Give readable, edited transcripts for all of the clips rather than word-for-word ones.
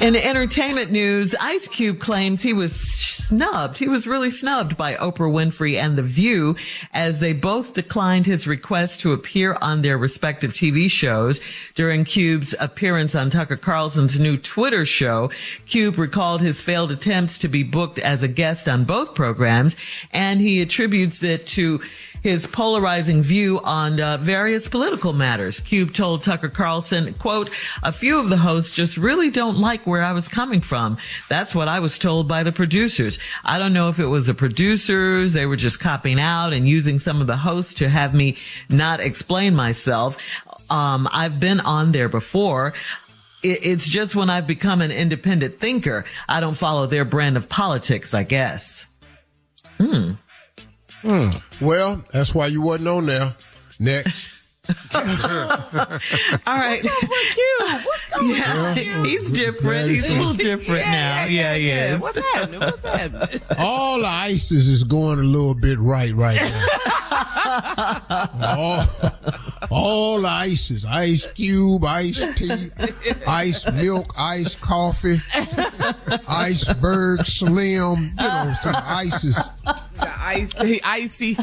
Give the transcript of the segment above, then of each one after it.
In entertainment news, Ice Cube claims he was snubbed. He was really snubbed by Oprah Winfrey and The View as they both declined his request to appear on their respective TV shows. During Cube's appearance on Tucker Carlson's new Twitter show, Cube recalled his failed attempts to be booked as a guest on both programs, and he attributes it to his polarizing view on various political matters. Cube told Tucker Carlson, quote, "A few of the hosts just really don't like where I was coming from. That's what I was told by the producers. I don't know if it was the producers. They were just copying out and using some of the hosts to have me not explain myself. I've been on there before. It's just when I've become an independent thinker, I don't follow their brand of politics, I guess." Well, that's why you wasn't on there. Next. All right. What's going on with you? He's different. He's a little different now. Yeah. What's happening? All the ISIS is going a little bit right now. All the ISIS. Ice Cube, iced tea, ice milk, iced coffee, iceberg slim, some ISIS. The icy.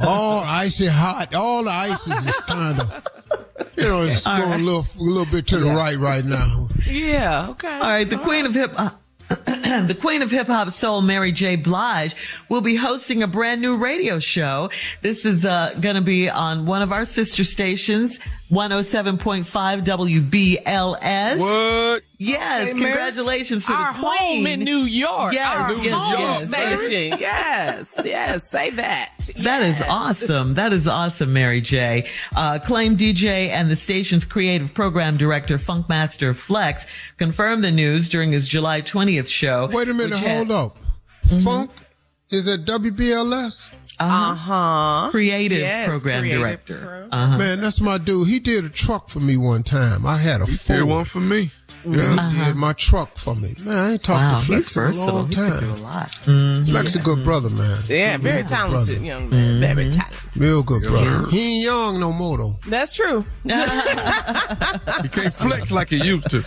All icy hot. All the ices is kind of, it's all going right. a little bit to the right now. Yeah, okay. All right, the queen of hip-hop. The queen of hip-hop soul, Mary J. Blige, will be hosting a brand new radio show. This is going to be on one of our sister stations, 107.5 WBLS. What? Yes, okay, congratulations to the queen. Our home in New York. Yes, our home station. Yes, say that. Yes. That is awesome, Mary J. Acclaimed DJ and the station's creative program director, Funkmaster Flex, confirmed the news during his July 20th show. Wait a minute, hold up. Mm-hmm. Funk is at WBLS? Uh-huh. Creative program director. Uh-huh. Man, that's my dude. He did a truck for me one time. I had a Ford. He did one for me. Yeah, he did my truck for me. Man, I ain't talked to Flex in a long time. Flex a good brother, man. Yeah, very talented young man. Very talented. Real good brother. He ain't young no more, though. That's true. He can't flex like he used to.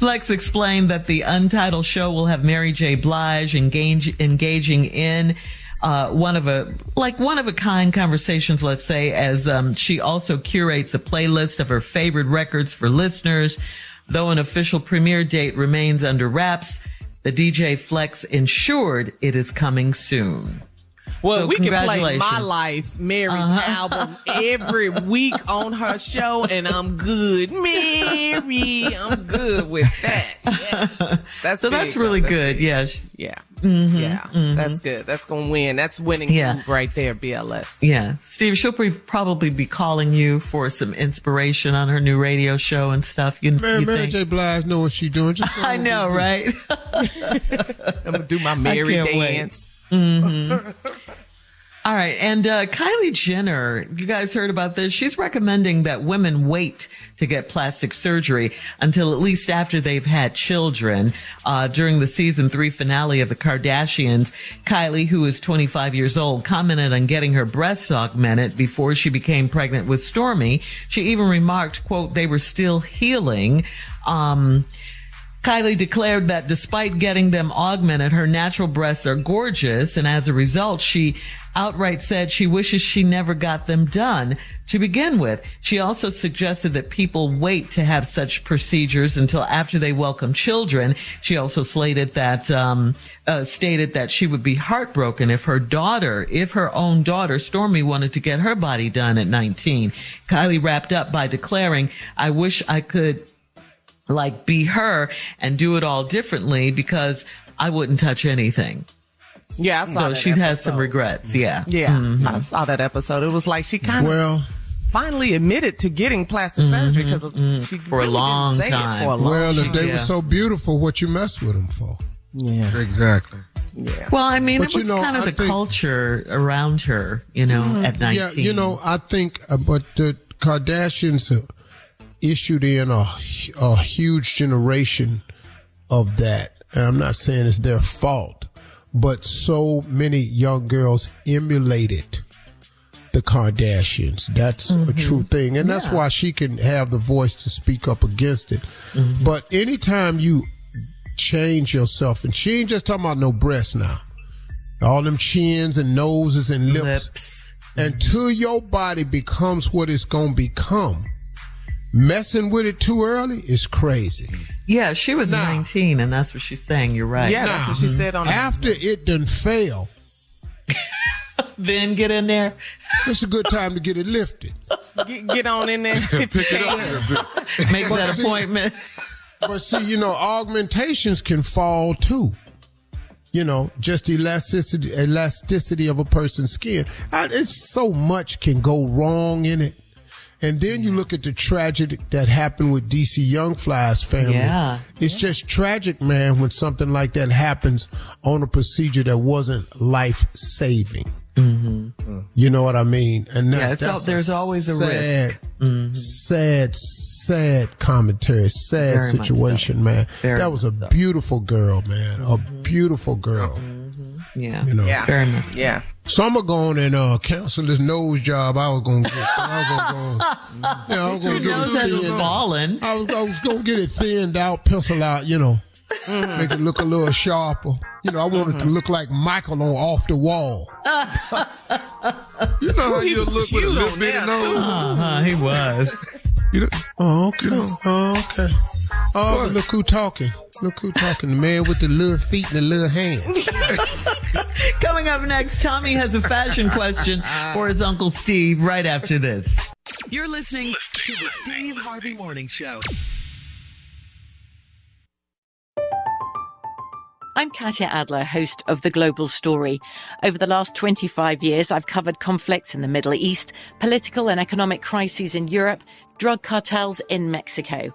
Flex explained that the Untitled show will have Mary J. Blige engaging in one of a kind conversations, let's say, as she also curates a playlist of her favorite records for listeners. Though an official premiere date remains under wraps, the DJ Flex ensured it is coming soon. Well, so we can play My Life, Mary's album every week on her show, and I'm good, Mary. I'm good with that. Yes. That's so big, that's really good. Yes. Yeah. Mm-hmm. Yeah. Mm-hmm. That's good. That's going to win. That's winning move right there, BLS. Yeah. Steve, she'll probably be calling you for some inspiration on her new radio show and stuff. Mary J. Blige knows what she's doing. I know, right? I'm going to do my Mary dance. Wait. Mm-hmm. All right. And Kylie Jenner, you guys heard about this? She's recommending that women wait to get plastic surgery until at least after they've had children. During the season 3 finale of the Kardashians, Kylie, who is 25 years old, commented on getting her breasts augmented before she became pregnant with Stormi. She even remarked, quote, they were still healing. Kylie declared that despite getting them augmented, her natural breasts are gorgeous, and as a result, she outright said she wishes she never got them done to begin with. She also suggested that people wait to have such procedures until after they welcome children. She also stated that she would be heartbroken if her own daughter, Stormi, wanted to get her body done at 19. Kylie wrapped up by declaring, I wish I could be her and do it all differently because I wouldn't touch anything. Yeah, I saw that. So she has some regrets. Yeah. Yeah. Mm-hmm. I saw that episode. It was like she kind of finally admitted to getting plastic surgery because she for really a long didn't say time. It for a long time. Well, if they were so beautiful, what you messed with them for? Yeah. Exactly. Yeah. Well, I mean, but it was kind of the culture around her, at 19. Yeah, I think, but the Kardashians issued in a huge generation of that. And I'm not saying it's their fault, but so many young girls emulated the Kardashians. That's a true thing. And that's why she can have the voice to speak up against it. Mm-hmm. But anytime you change yourself, and she ain't just talking about no breasts now, all them chins and noses and lips. Until your body becomes what it's going to become, messing with it too early is crazy. Yeah, she was 19, and that's what she's saying. You're right. Yeah, that's what she said on after it done fail. Then get in there. It's a good time to get it lifted. Get on in there. Pick it up. Make that appointment. But see, augmentations can fall too. Just elasticity of a person's skin. It's so much can go wrong in it. And then you look at the tragedy that happened with DC Youngfly's family. Yeah. It's just tragic, man, when something like that happens on a procedure that wasn't life-saving. Mm-hmm. You know what I mean? And there's always a risk. Sad commentary, sad very situation, so. Man. Very that was a beautiful girl, man. Mm-hmm. A beautiful girl. Mm-hmm. Yeah. Yeah. Very much. Yeah. So I'm going to go on and cancel this nose job I was going to get. I was going to get it thinned out, pencil out, make it look a little sharper. I wanted to look like Michael on Off the Wall. You know how you look with a little bit of nose? He was. Okay. Oh, look who talking. The man with the little feet and the little hands. Coming up next, Tommy has a fashion question for his Uncle Steve right after this. You're listening to the Steve Harvey Morning Show. I'm Katya Adler, host of The Global Story. Over the last 25 years, I've covered conflicts in the Middle East, political and economic crises in Europe, drug cartels in Mexico.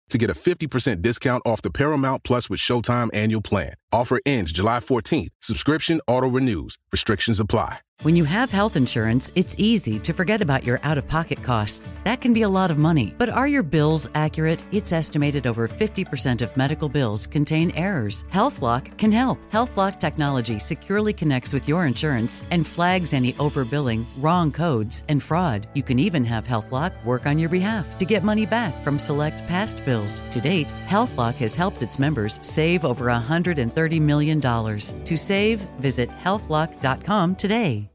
to get a 50% discount off the Paramount Plus with Showtime annual plan. Offer ends July 14th. Subscription auto-renews. Restrictions apply. When you have health insurance, it's easy to forget about your out-of-pocket costs. That can be a lot of money. But are your bills accurate? It's estimated over 50% of medical bills contain errors. HealthLock can help. HealthLock technology securely connects with your insurance and flags any overbilling, wrong codes, and fraud. You can even have HealthLock work on your behalf to get money back from select past bills. To date, HealthLock has helped its members save over $130 million. To save, visit HealthLock.com today.